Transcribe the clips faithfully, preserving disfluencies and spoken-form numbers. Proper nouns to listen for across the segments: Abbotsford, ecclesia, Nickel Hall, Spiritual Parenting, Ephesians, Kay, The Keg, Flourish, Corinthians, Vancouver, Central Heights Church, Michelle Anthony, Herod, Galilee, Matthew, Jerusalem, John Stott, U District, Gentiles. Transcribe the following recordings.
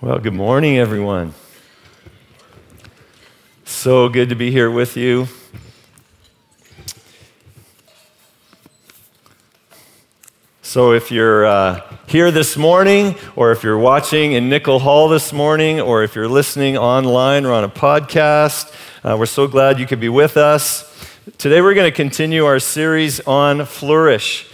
Well, good morning, everyone. So good to be here with you. So if you're uh, here this morning, or if you're watching in Nickel Hall this morning, or if you're listening online or on a podcast, uh, we're so glad you could be with us. Today we're going to continue our series on Flourish.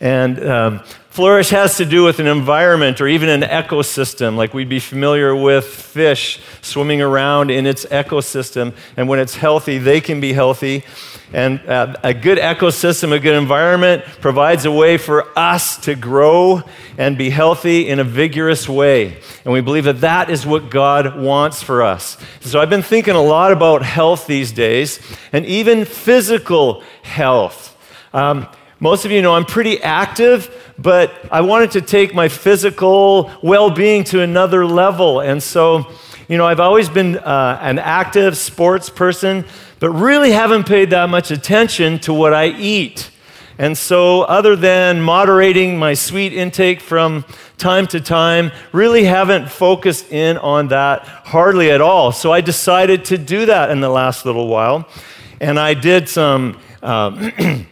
And um, Flourish has to do with an environment or even an ecosystem, like we'd be familiar with fish swimming around in its ecosystem, and when it's healthy, they can be healthy. And uh, a good ecosystem, a good environment provides a way for us to grow and be healthy in a vigorous way. And we believe that that is what God wants for us. So I've been thinking a lot about health these days, and even physical health. Um, Most of you know I'm pretty active, but I wanted to take my physical well-being to another level. And so, you know, I've always been uh, an active sports person, but really haven't paid that much attention to what I eat. And so other than moderating my sweet intake from time to time, really haven't focused in on that hardly at all. So I decided to do that in the last little while. And I did some... Um,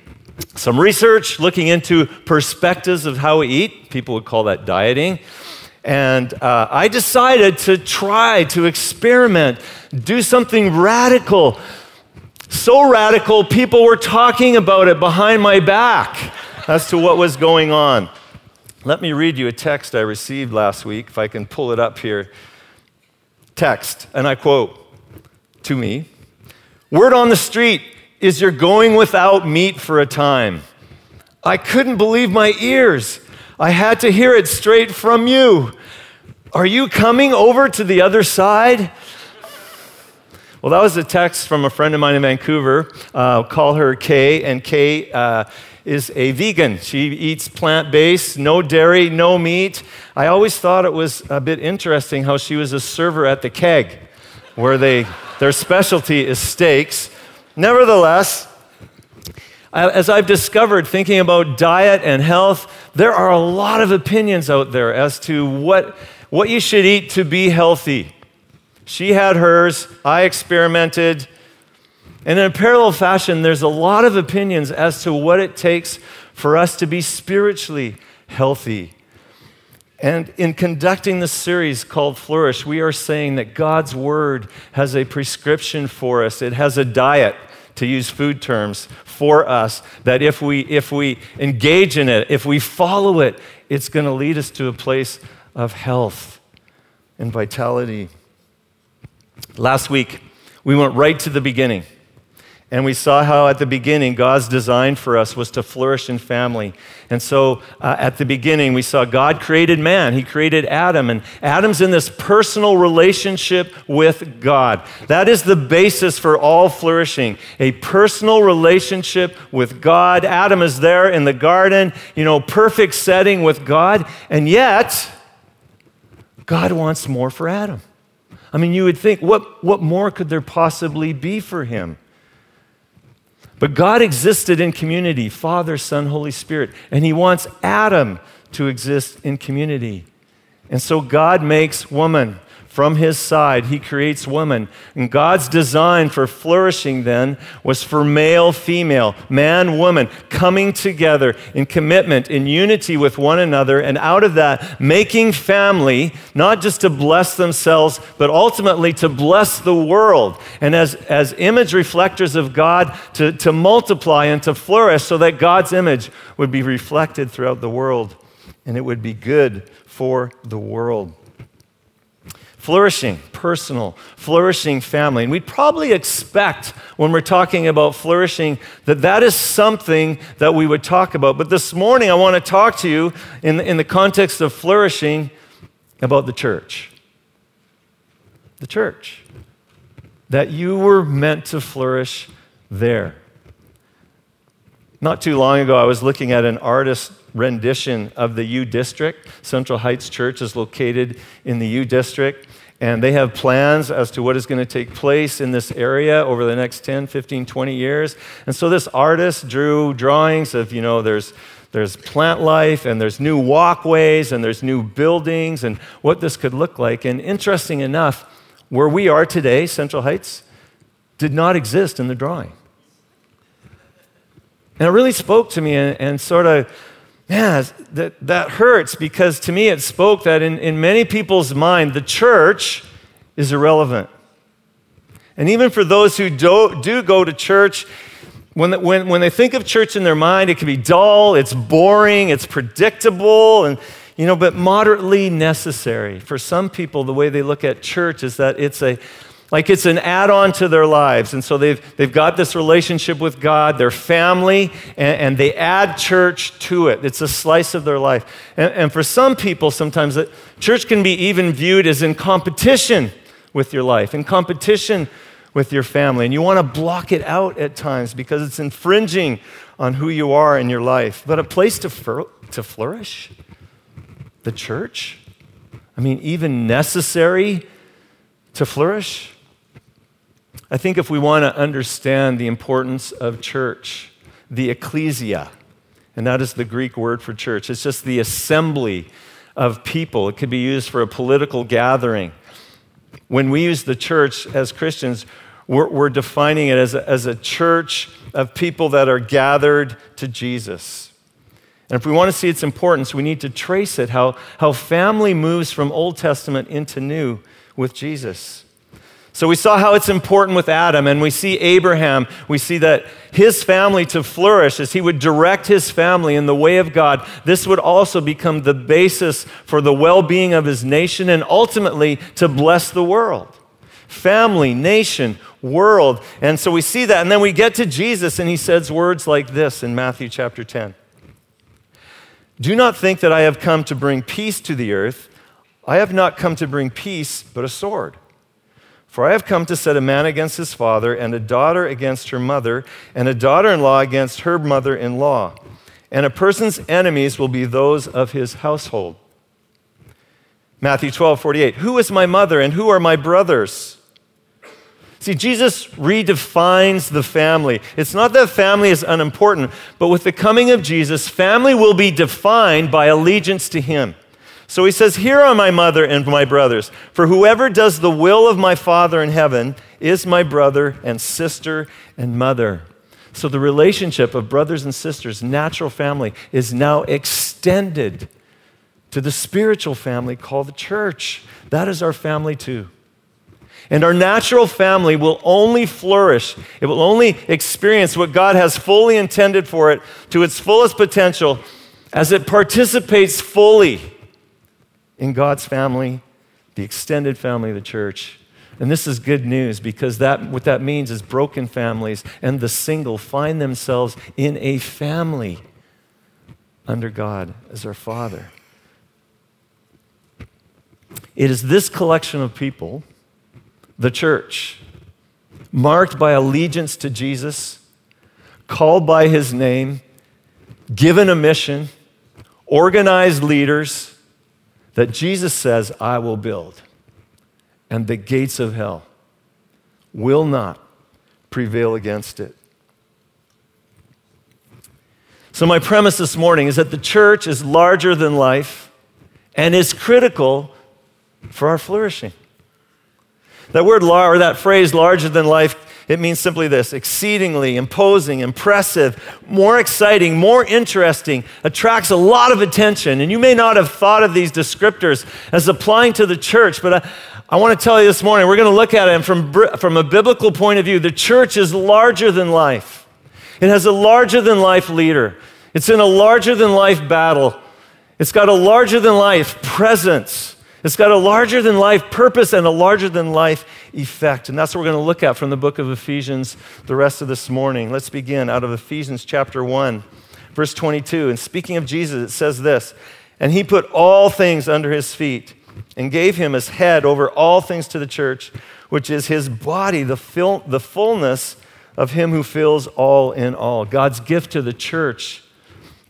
Some research looking into perspectives of how we eat. People would call that dieting. And uh, I decided to try to experiment, do something radical. So radical, people were talking about it behind my back as to what was going on. Let me read you a text I received last week, if I can pull it up here. Text, and I quote, to me, "Word on the street is you're going without meat for a time. I couldn't believe my ears. I had to hear it straight from you. Are you coming over to the other side?" Well, that was a text from a friend of mine in Vancouver. Uh, call her Kay, and Kay uh, is a vegan. She eats plant-based, no dairy, no meat. I always thought it was a bit interesting how she was a server at The Keg, where they their specialty is steaks. Nevertheless, as I've discovered thinking about diet and health, there are a lot of opinions out there as to what, what you should eat to be healthy. She had hers, I experimented, and in a parallel fashion, there's a lot of opinions as to what it takes for us to be spiritually healthy. And in conducting this series called Flourish, we are saying that God's Word has a prescription for us. It has a diet, to use food terms, for us, that if we if we engage in it, if we follow it, it's going to lead us to a place of health and vitality. Last week, we went right to the beginning, and we saw how at the beginning, God's design for us was to flourish in family. And so uh, at the beginning, we saw God created man. He created Adam, and Adam's in this personal relationship with God. That is the basis for all flourishing, a personal relationship with God. Adam is there in the garden, you know, perfect setting with God, and yet God wants more for Adam. I mean, you would think, what, what more could there possibly be for him? But God existed in community, Father, Son, Holy Spirit, and He wants Adam to exist in community. And so God makes woman from His side. He creates woman. And God's design for flourishing then was for male, female, man, woman, coming together in commitment, in unity with one another, and out of that, making family, not just to bless themselves, but ultimately to bless the world. And as, as image reflectors of God, to, to multiply and to flourish so that God's image would be reflected throughout the world, and it would be good for the world. Flourishing, personal, flourishing family. And we'd probably expect when we're talking about flourishing that that is something that we would talk about. But this morning I want to talk to you in, in the context of flourishing about the church. The church. That you were meant to flourish there. Not too long ago I was looking at an artist rendition of the U District. Central Heights Church is located in the U District, and they have plans as to what is going to take place in this area over the next ten, fifteen, twenty years. And so this artist drew drawings of, you know, there's there's plant life, and there's new walkways, and there's new buildings, and what this could look like. And interesting enough, where we are today, Central Heights, did not exist in the drawing. And it really spoke to me, and, and sort of, yeah, that, that hurts, because to me it spoke that in, in many people's mind, the church is irrelevant. And even for those who do, do go to church, when, the, when, when they think of church in their mind, it can be dull, it's boring, it's predictable, and you know, but moderately necessary. For some people, the way they look at church is that it's a Like it's an add-on to their lives. And so they've they've got this relationship with God, their family, and, and they add church to it. It's a slice of their life. And, and for some people, sometimes that church can be even viewed as in competition with your life, in competition with your family. And you want to block it out at times because it's infringing on who you are in your life. But a place to fur- to flourish, the church, I mean, even necessary to flourish. I think if we want to understand the importance of church, the ecclesia, and that is the Greek word for church, it's just the assembly of people. It could be used for a political gathering. When we use the church as Christians, we're, we're defining it as a, as a church of people that are gathered to Jesus. And if we want to see its importance, we need to trace it, how, how family moves from Old Testament into New with Jesus. So we saw how it's important with Adam, and we see Abraham, we see that his family to flourish as he would direct his family in the way of God. This would also become the basis for the well-being of his nation and ultimately to bless the world. Family, nation, world. And so we see that, and then we get to Jesus, and he says words like this in Matthew chapter ten. "Do not think that I have come to bring peace to the earth. I have not come to bring peace, but a sword. For I have come to set a man against his father, and a daughter against her mother, and a daughter-in-law against her mother-in-law. And a person's enemies will be those of his household." Matthew twelve forty-eight, "Who is my mother and who are my brothers?" See, Jesus redefines the family. It's not that family is unimportant, but with the coming of Jesus, family will be defined by allegiance to him. So he says, "Here are my mother and my brothers, for whoever does the will of my Father in heaven is my brother and sister and mother." So the relationship of brothers and sisters, natural family, is now extended to the spiritual family called the church. That is our family too. And our natural family will only flourish. It will only experience what God has fully intended for it to its fullest potential as it participates fully in God's family, the extended family of the church. And this is good news, because that what that means is broken families and the single find themselves in a family under God as our Father. It is this collection of people, the church, marked by allegiance to Jesus, called by his name, given a mission, organized leaders, that Jesus says, "I will build, and the gates of hell will not prevail against it." So my premise this morning is that the church is larger than life and is critical for our flourishing. That word, lar- or that phrase, larger than life, it means simply this: exceedingly, imposing, impressive, more exciting, more interesting, attracts a lot of attention. And you may not have thought of these descriptors as applying to the church, but I, I want to tell you this morning, we're going to look at it, and from, from a biblical point of view, the church is larger than life. It has a larger than life leader. It's in a larger than life battle. It's got a larger than life presence. It's got a larger than life purpose and a larger than life effect. And that's what we're going to look at from the book of Ephesians the rest of this morning. Let's begin out of Ephesians chapter one, verse twenty-two. And speaking of Jesus, it says this: "And he put all things under his feet and gave him as head over all things to the church, which is his body, the fil- the fullness of him who fills all in all." God's gift to the church,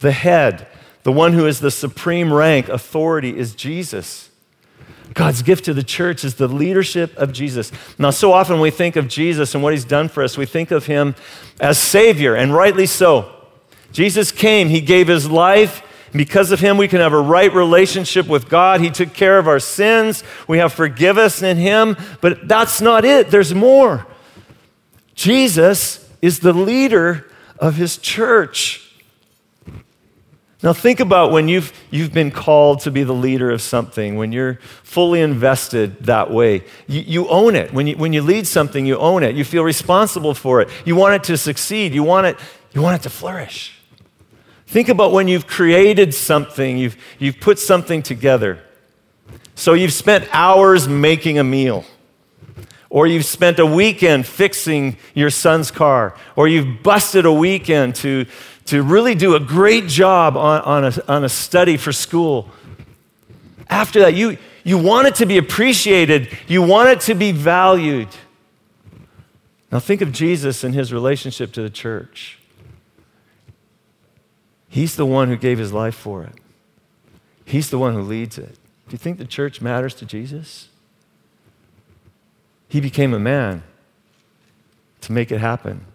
the head, the one who is the supreme rank, authority, is Jesus. God's gift to the church is the leadership of Jesus. Now, so often when we think of Jesus and what he's done for us, we think of him as Savior, and rightly so. Jesus came, he gave his life. Because of him, we can have a right relationship with God. He took care of our sins. We have forgiveness in him, but that's not it. There's more. Jesus is the leader of his church. Now think about when you've, you've been called to be the leader of something, when you're fully invested that way. You, you own it. When you, when you lead something, you own it. You feel responsible for it. You want it to succeed. You want it, you want it to flourish. Think about when you've created something, you've, you've put something together. So you've spent hours making a meal, or you've spent a weekend fixing your son's car, or you've busted a weekend to, to really do a great job on, on, a, on a study for school. After that, you, you want it to be appreciated. You want it to be valued. Now think of Jesus and his relationship to the church. He's the one who gave his life for it. He's the one who leads it. Do you think the church matters to Jesus? He became a man to make it happen.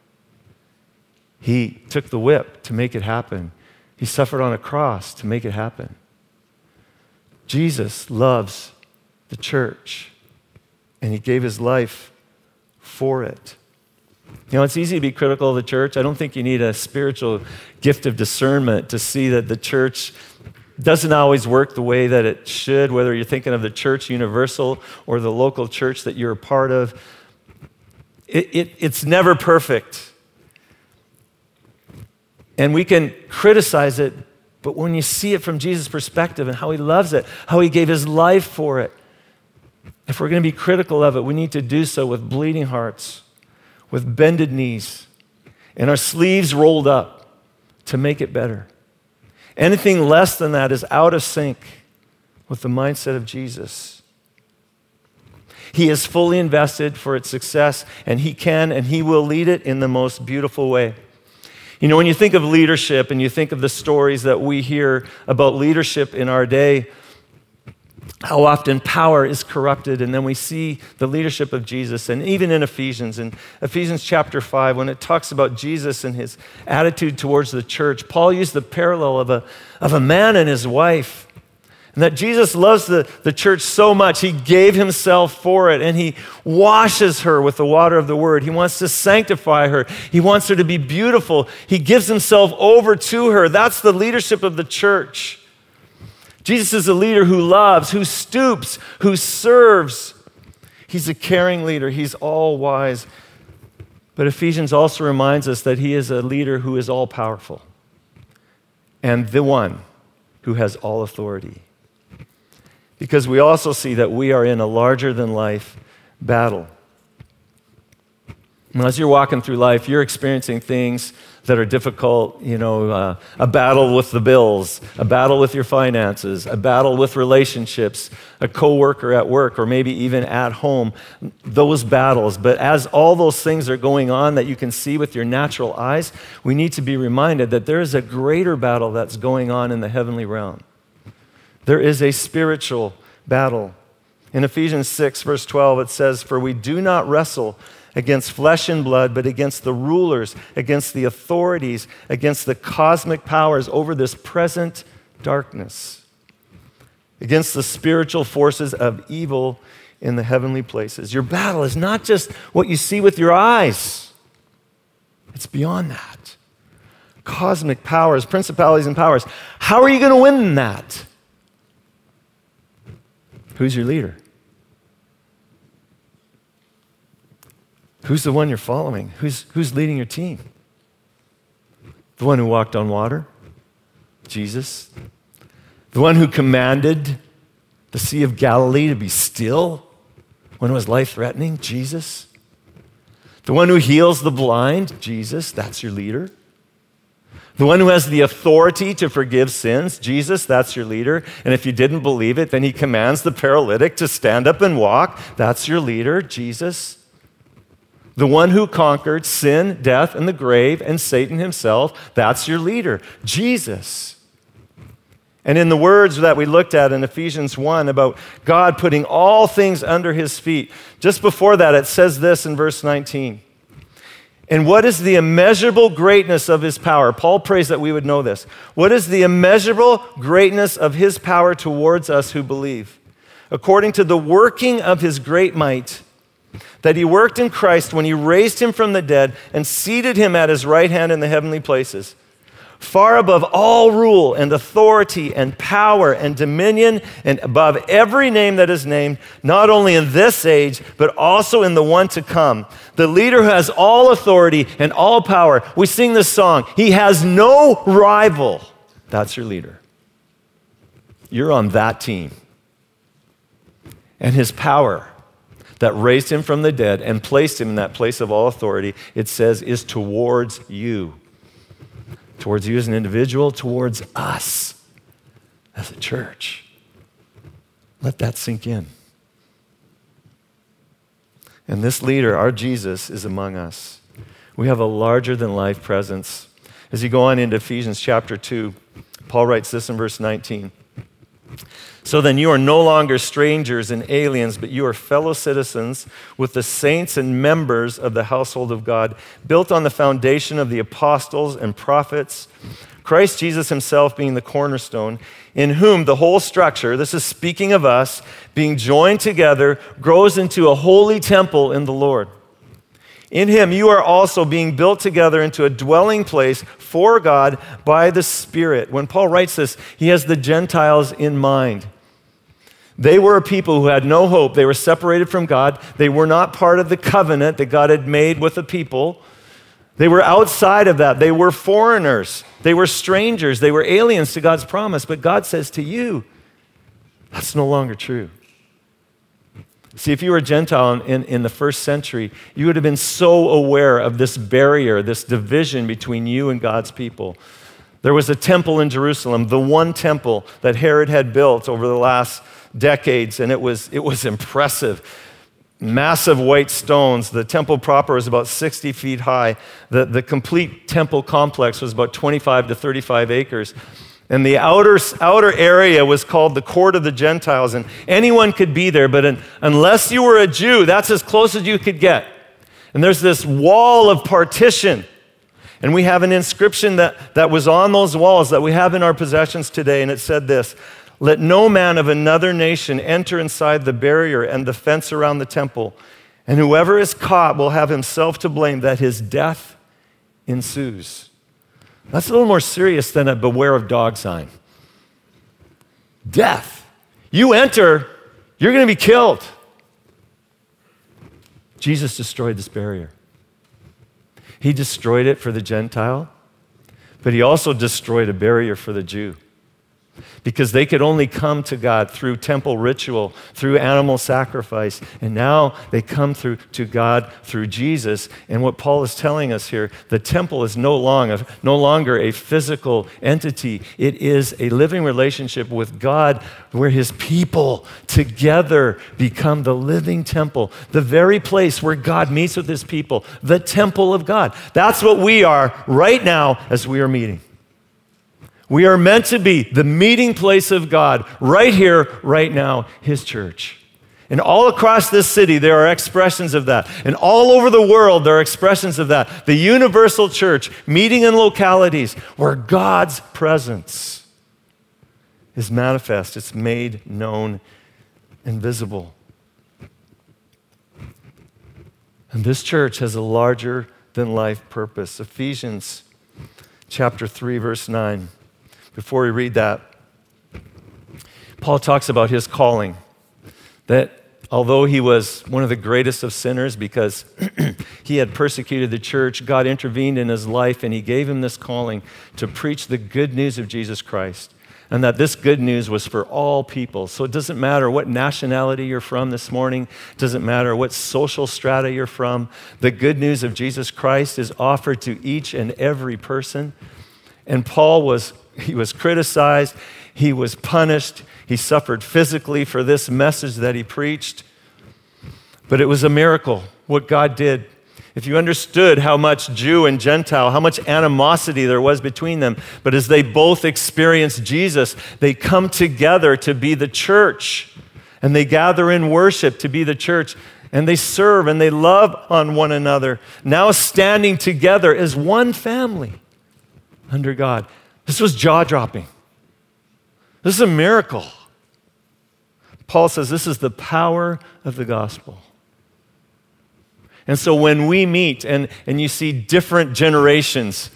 He took the whip to make it happen. He suffered on a cross to make it happen. Jesus loves the church, and he gave his life for it. You know, it's easy to be critical of the church. I don't think you need a spiritual gift of discernment to see that the church doesn't always work the way that it should, whether you're thinking of the church universal or the local church that you're a part of. It, it, it's never perfect. And we can criticize it, but when you see it from Jesus' perspective and how he loves it, how he gave his life for it, if we're going to be critical of it, we need to do so with bleeding hearts, with bended knees, and our sleeves rolled up to make it better. Anything less than that is out of sync with the mindset of Jesus. He is fully invested for its success, and he can and he will lead it in the most beautiful way. You know, when you think of leadership and you think of the stories that we hear about leadership in our day, how often power is corrupted, and then we see the leadership of Jesus. And even in Ephesians, in Ephesians chapter five, when it talks about Jesus and his attitude towards the church, Paul used the parallel of a, of a man and his wife, and that Jesus loves the, the church so much, he gave himself for it, and he washes her with the water of the word. He wants to sanctify her. He wants her to be beautiful. He gives himself over to her. That's the leadership of the church. Jesus is a leader who loves, who stoops, who serves. He's a caring leader. He's all wise. But Ephesians also reminds us that he is a leader who is all powerful and the one who has all authority. Because we also see that we are in a larger than life battle. Now, as you're walking through life, you're experiencing things that are difficult, you know, uh, a battle with the bills, a battle with your finances, a battle with relationships, a coworker at work, or maybe even at home, those battles. But as all those things are going on that you can see with your natural eyes, we need to be reminded that there is a greater battle that's going on in the heavenly realm. There is a spiritual battle. In Ephesians six, verse twelve, it says, "For we do not wrestle against flesh and blood, but against the rulers, against the authorities, against the cosmic powers over this present darkness, against the spiritual forces of evil in the heavenly places." Your battle is not just what you see with your eyes. It's beyond that. Cosmic powers, principalities and powers. How are you going to win that? Who's your leader? Who's the one you're following? Who's, who's leading your team? The one who walked on water? Jesus. The one who commanded the Sea of Galilee to be still when it was life-threatening? Jesus. The one who heals the blind? Jesus. That's your leader. The one who has the authority to forgive sins? Jesus. That's your leader. And if you didn't believe it, then he commands the paralytic to stand up and walk. That's your leader, Jesus. The one who conquered sin, death, and the grave, and Satan himself, that's your leader, Jesus. And in the words that we looked at in Ephesians one about God putting all things under his feet, just before that it says this in verse nineteen. And what is the immeasurable greatness of his power? Paul prays that we would know this. What is the immeasurable greatness of his power towards us who believe? According to the working of his great might, that he worked in Christ when he raised him from the dead and seated him at his right hand in the heavenly places, far above all rule and authority and power and dominion and above every name that is named, not only in this age, but also in the one to come. The leader who has all authority and all power. We sing this song, he has no rival. That's your leader. You're on that team. And his power that raised him from the dead and placed him in that place of all authority, it says, is towards you. Towards you as an individual, towards us as a church. Let that sink in. And this leader, our Jesus, is among us. We have a larger than life presence. As you go on into Ephesians chapter two, Paul writes this in verse nineteen. So then you are no longer strangers and aliens, but you are fellow citizens with the saints and members of the household of God, built on the foundation of the apostles and prophets, Christ Jesus himself being the cornerstone, in whom the whole structure, this is speaking of us, being joined together, grows into a holy temple in the Lord. In him you are also being built together into a dwelling place for God by the Spirit. When Paul writes this, he has the Gentiles in mind. They were a people who had no hope. They were separated from God. They were not part of the covenant that God had made with the people. They were outside of that. They were foreigners. They were strangers. They were aliens to God's promise. But God says to you, that's no longer true. See, if you were a Gentile in, in the first century, you would have been so aware of this barrier, this division between you and God's people. There was a temple in Jerusalem, the one temple that Herod had built over the last decades, and it was, it was impressive. Massive white stones. The temple proper was about sixty feet high. The, the complete temple complex was about twenty-five to thirty-five acres. And the outer, outer area was called the court of the Gentiles, and anyone could be there, but an, unless you were a Jew, that's as close as you could get. And there's this wall of partition, and we have an inscription that, that was on those walls that we have in our possessions today, and it said this, let no man of another nation enter inside the barrier and the fence around the temple, and whoever is caught will have himself to blame that his death ensues. That's a little more serious than a beware of dog sign. Death. You enter, you're going to be killed. Jesus destroyed this barrier. He destroyed it for the Gentile, but he also destroyed a barrier for the Jew because they could only come to God through temple ritual, through animal sacrifice, and now they come through to God through Jesus. And what Paul is telling us here, the temple is no longer, no longer a physical entity. It is a living relationship with God where his people together become the living temple, the very place where God meets with his people, the temple of God. That's what we are right now as we are meeting. We are meant to be the meeting place of God, right here, right now, his church. And all across this city, there are expressions of that. And all over the world, there are expressions of that. The universal church, meeting in localities where God's presence is manifest. It's made known and visible. And this church has a larger than life purpose. Ephesians chapter three, verse nine. Before we read that, Paul talks about his calling, that although he was one of the greatest of sinners because he had persecuted the church, God intervened in his life and he gave him this calling to preach the good news of Jesus Christ, and that this good news was for all people. So it doesn't matter what nationality you're from this morning, it doesn't matter what social strata you're from, the good news of Jesus Christ is offered to each and every person. And Paul was He was criticized, he was punished, he suffered physically for this message that he preached. But it was a miracle, what God did. If you understood how much Jew and Gentile, how much animosity there was between them, but as they both experienced Jesus, they come together to be the church, and they gather in worship to be the church. and they serve and they love on one another, now standing together as one family under God. This was jaw-dropping. This is a miracle. Paul says this is the power of the gospel. And so when we meet and, and you see different generations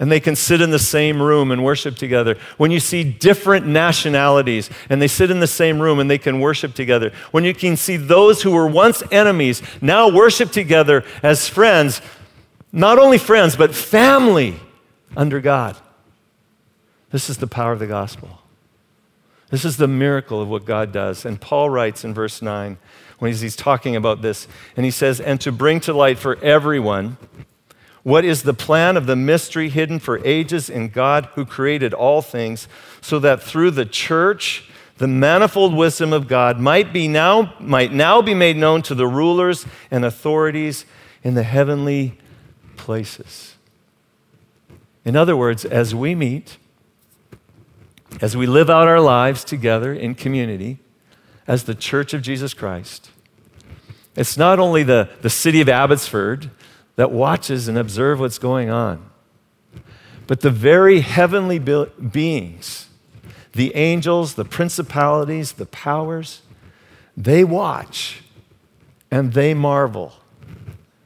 and they can sit in the same room and worship together, when you see different nationalities and they sit in the same room and they can worship together, when you can see those who were once enemies now worship together as friends, not only friends, but family under God. This is the power of the gospel. This is the miracle of what God does. And Paul writes in verse nine, when he's, he's talking about this, and he says, and to bring to light for everyone what is the plan of the mystery hidden for ages in God who created all things, so that through the church, the manifold wisdom of God might be now, might now be made known to the rulers and authorities in the heavenly places. In other words, as we meet, as we live out our lives together in community, as the Church of Jesus Christ, it's not only the, the city of Abbotsford that watches and observes what's going on, but the very heavenly be- beings, the angels, the principalities, the powers, they watch and they marvel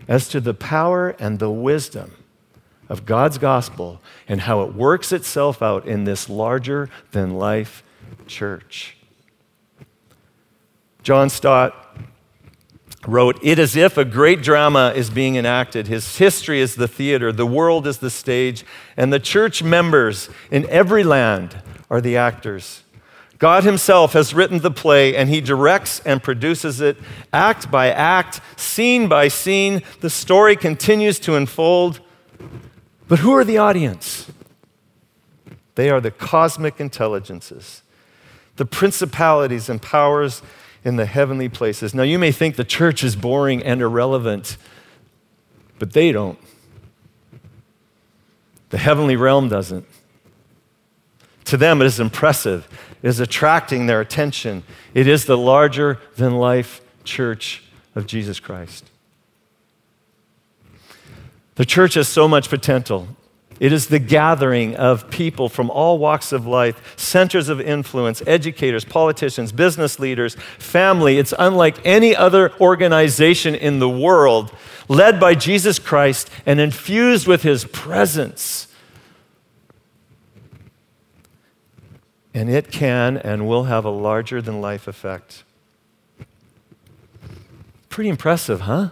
as to the power and the wisdom of God's gospel and how it works itself out in this larger-than-life church. John Stott wrote, "It is as if a great drama is being enacted. His history is the theater, the world is the stage, and the church members in every land are the actors. God himself has written the play, and he directs and produces it act by act, scene by scene. The story continues to unfold. But who are the audience? They are the cosmic intelligences, the principalities and powers in the heavenly places." Now, you may think the church is boring and irrelevant, but they don't. The heavenly realm doesn't. To them, it is impressive. It is attracting their attention. It is the larger-than-life church of Jesus Christ. The church has so much potential. It is the gathering of people from all walks of life, centers of influence, educators, politicians, business leaders, family. It's unlike any other organization in the world, led by Jesus Christ and infused with his presence. And it can and will have a larger-than-life effect. Pretty impressive, huh?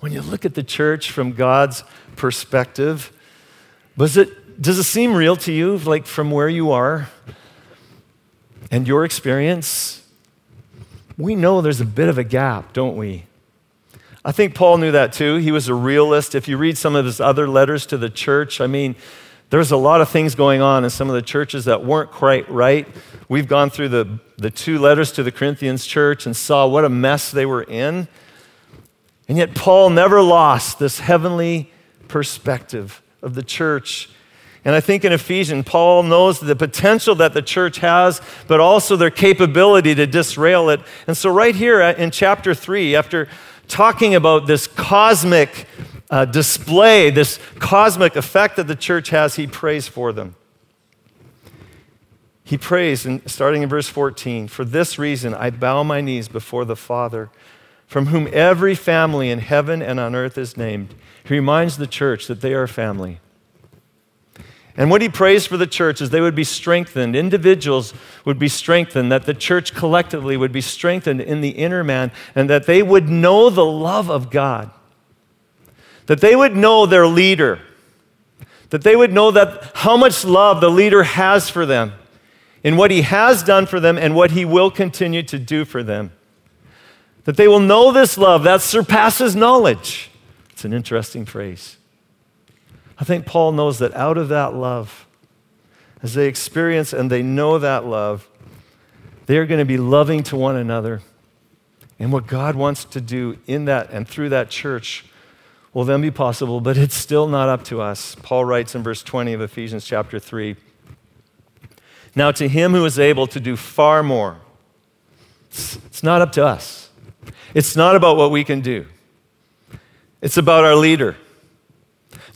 When you look at the church from God's perspective, does it, does it seem real to you, like from where you are and your experience? We know there's a bit of a gap, don't we? I think Paul knew that too. He was a realist. If you read some of his other letters to the church, I mean, there's a lot of things going on in some of the churches that weren't quite right. We've gone through the, the two letters to the Corinthians church and saw what a mess they were in. And yet Paul never lost this heavenly perspective of the church. And I think in Ephesians, Paul knows the potential that the church has, but also their capability to disrail it. And so right here in chapter three, after talking about this cosmic uh, display, this cosmic effect that the church has, he prays for them. He prays, in, starting in verse fourteen, "For this reason I bow my knees before the Father, from whom every family in heaven and on earth is named." He reminds the church that they are a family. And what he prays for the church is they would be strengthened, individuals would be strengthened, that the church collectively would be strengthened in the inner man, and that they would know the love of God, that they would know their leader, that they would know that how much love the leader has for them, in what he has done for them and what he will continue to do for them. That they will know this love that surpasses knowledge. It's an interesting phrase. I think Paul knows that out of that love, as they experience and they know that love, they are going to be loving to one another. And what God wants to do in that and through that church will then be possible, but it's still not up to us. Paul writes in verse twenty of Ephesians chapter three, "Now to him who is able to do far more." It's not up to us. It's not about what we can do. It's about our leader.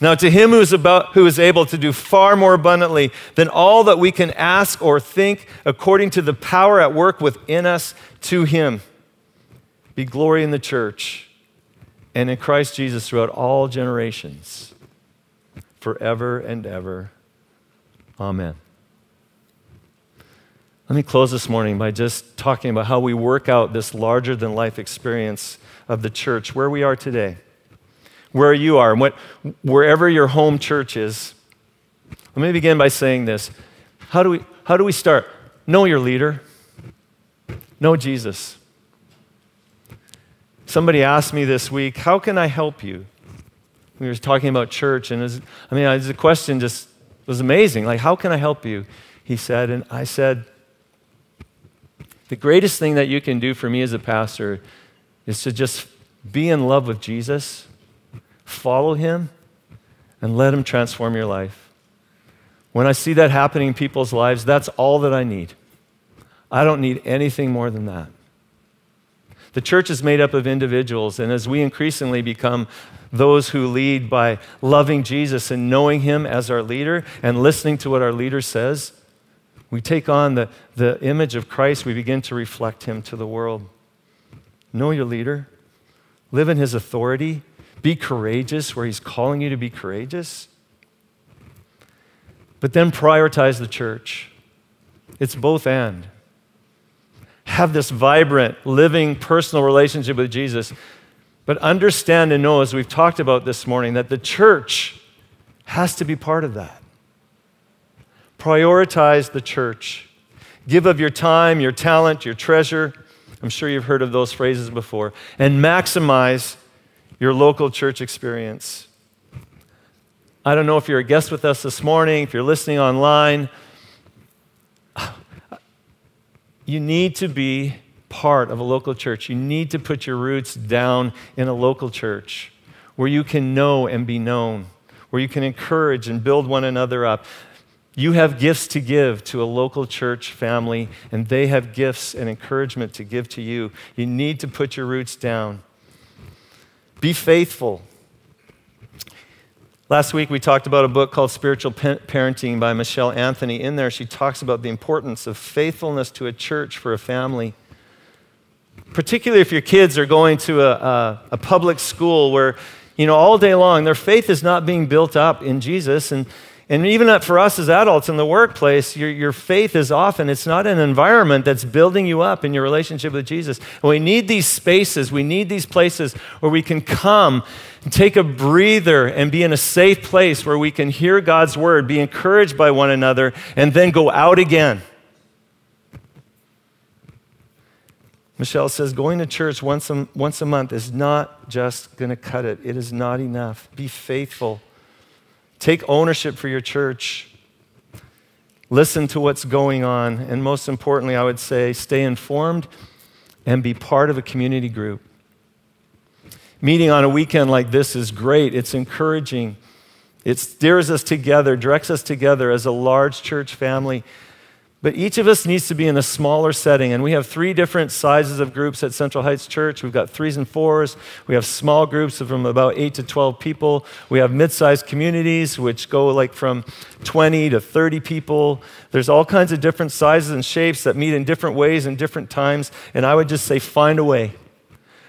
Now to him who is, about, who is able to do far more abundantly than all that we can ask or think, according to the power at work within us, to him be glory in the church and in Christ Jesus throughout all generations, forever and ever. Amen. Let me close this morning by just talking about how we work out this larger-than-life experience of the church, where we are today, where you are, and what, wherever your home church is. Let me begin by saying this. How do we, how do we start? Know your leader. Know Jesus. Somebody asked me this week, how can I help you? We were talking about church, and it was, I mean, it was a question just it was amazing. Like, how can I help you? He said, and I said, the greatest thing that you can do for me as a pastor is to just be in love with Jesus, follow him, and let him transform your life. When I see that happening in people's lives, that's all that I need. I don't need anything more than that. The church is made up of individuals, and as we increasingly become those who lead by loving Jesus and knowing him as our leader and listening to what our leader says, we take on the, the image of Christ. We begin to reflect him to the world. Know your leader. Live in his authority. Be courageous where he's calling you to be courageous. But then prioritize the church. It's both and. Have this vibrant, living, personal relationship with Jesus. But understand and know, as we've talked about this morning, that the church has to be part of that. Prioritize the church. Give of your time, your talent, your treasure. I'm sure you've heard of those phrases before. And maximize your local church experience. I don't know if you're a guest with us this morning, if you're listening online. You need to be part of a local church. You need to put your roots down in a local church where you can know and be known, where you can encourage and build one another up. You have gifts to give to a local church family, and they have gifts and encouragement to give to you. You need to put your roots down. Be faithful. Last week, we talked about a book called Spiritual Parenting by Michelle Anthony. In there, she talks about the importance of faithfulness to a church for a family, particularly if your kids are going to a, a, a public school where, you know, all day long, their faith is not being built up in Jesus. And And even for us as adults in the workplace, your, your faith is often, it's not an environment that's building you up in your relationship with Jesus. And we need these spaces, we need these places where we can come and take a breather and be in a safe place where we can hear God's word, be encouraged by one another, and then go out again. Michelle says, going to church once a, once a month is not just going to cut it. It is not enough. Be faithful. Take ownership for your church. Listen to what's going on. And most importantly, I would say, stay informed and be part of a community group. Meeting on a weekend like this is great. It's encouraging. It steers us together, directs us together as a large church family. But each of us needs to be in a smaller setting. And we have three different sizes of groups at Central Heights Church. We've got threes and fours. We have small groups of from about eight to twelve people. We have mid-sized communities, which go like from twenty to thirty people. There's all kinds of different sizes and shapes that meet in different ways and different times. And I would just say, find a way.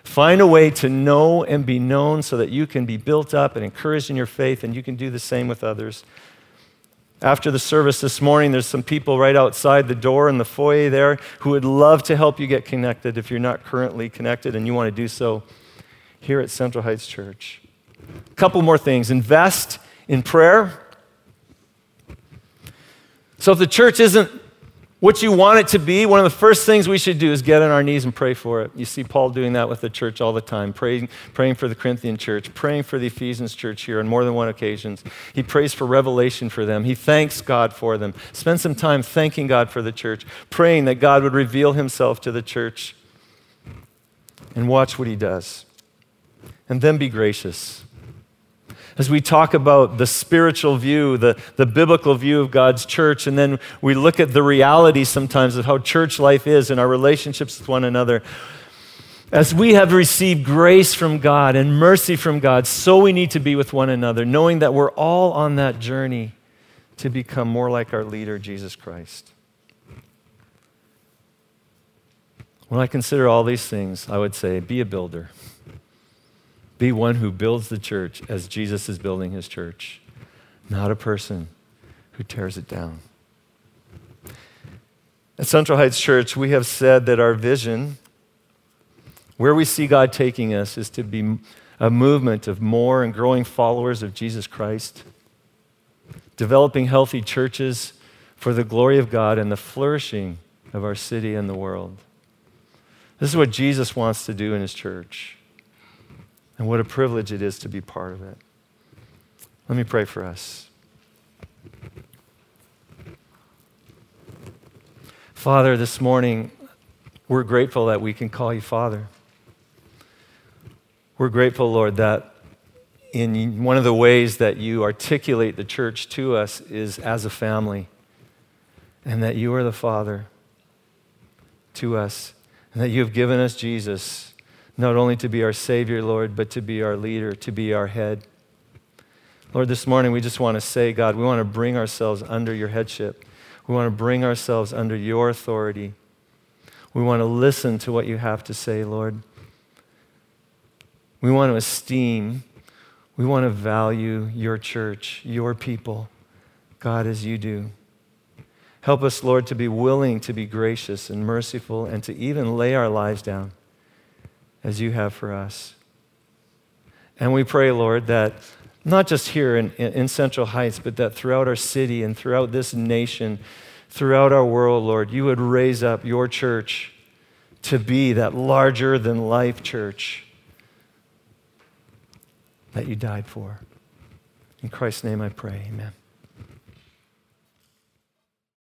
Find a way to know and be known so that you can be built up and encouraged in your faith, and you can do the same with others. After the service this morning, there's some people right outside the door in the foyer there who would love to help you get connected if you're not currently connected and you want to do so here at Central Heights Church. A couple more things. Invest in prayer. So if the church isn't what you want it to be, one of the first things we should do is get on our knees and pray for it. You see Paul doing that with the church all the time, praying, praying for the Corinthian church, praying for the Ephesians church here on more than one occasion. He prays for revelation for them. He thanks God for them. Spend some time thanking God for the church, praying that God would reveal himself to the church, and watch what he does. And then be gracious. As we talk about the spiritual view, the, the biblical view of God's church, and then we look at the reality sometimes of how church life is and our relationships with one another, As we have received grace from God and mercy from God, so we need to be with one another, knowing that we're all on that journey to become more like our leader, Jesus Christ. When I consider all these things, I would say, be a builder. Be one who builds the church as Jesus is building his church, not a person who tears it down. At Central Heights Church, we have said that our vision, where we see God taking us, is to be a movement of more and growing followers of Jesus Christ, developing healthy churches for the glory of God and the flourishing of our city and the world. This is what Jesus wants to do in his church, and what a privilege it is to be part of it. Let me pray for us. Father, this morning, we're grateful that we can call you Father. We're grateful, Lord, that in one of the ways that you articulate the church to us is as a family, and that you are the Father to us, and that you have given us Jesus not only to be our Savior, Lord, but to be our leader, to be our head. Lord, this morning we just want to say, God, we want to bring ourselves under your headship. We want to bring ourselves under your authority. We want to listen to what you have to say, Lord. We want to esteem, we want to value your church, your people, God, as you do. Help us, Lord, to be willing to be gracious and merciful and to even lay our lives down as you have for us. And we pray, Lord, that not just here in, in Central Heights, but that throughout our city and throughout this nation, throughout our world, Lord, you would raise up your church to be that larger-than-life church that you died for. In Christ's name I pray, amen.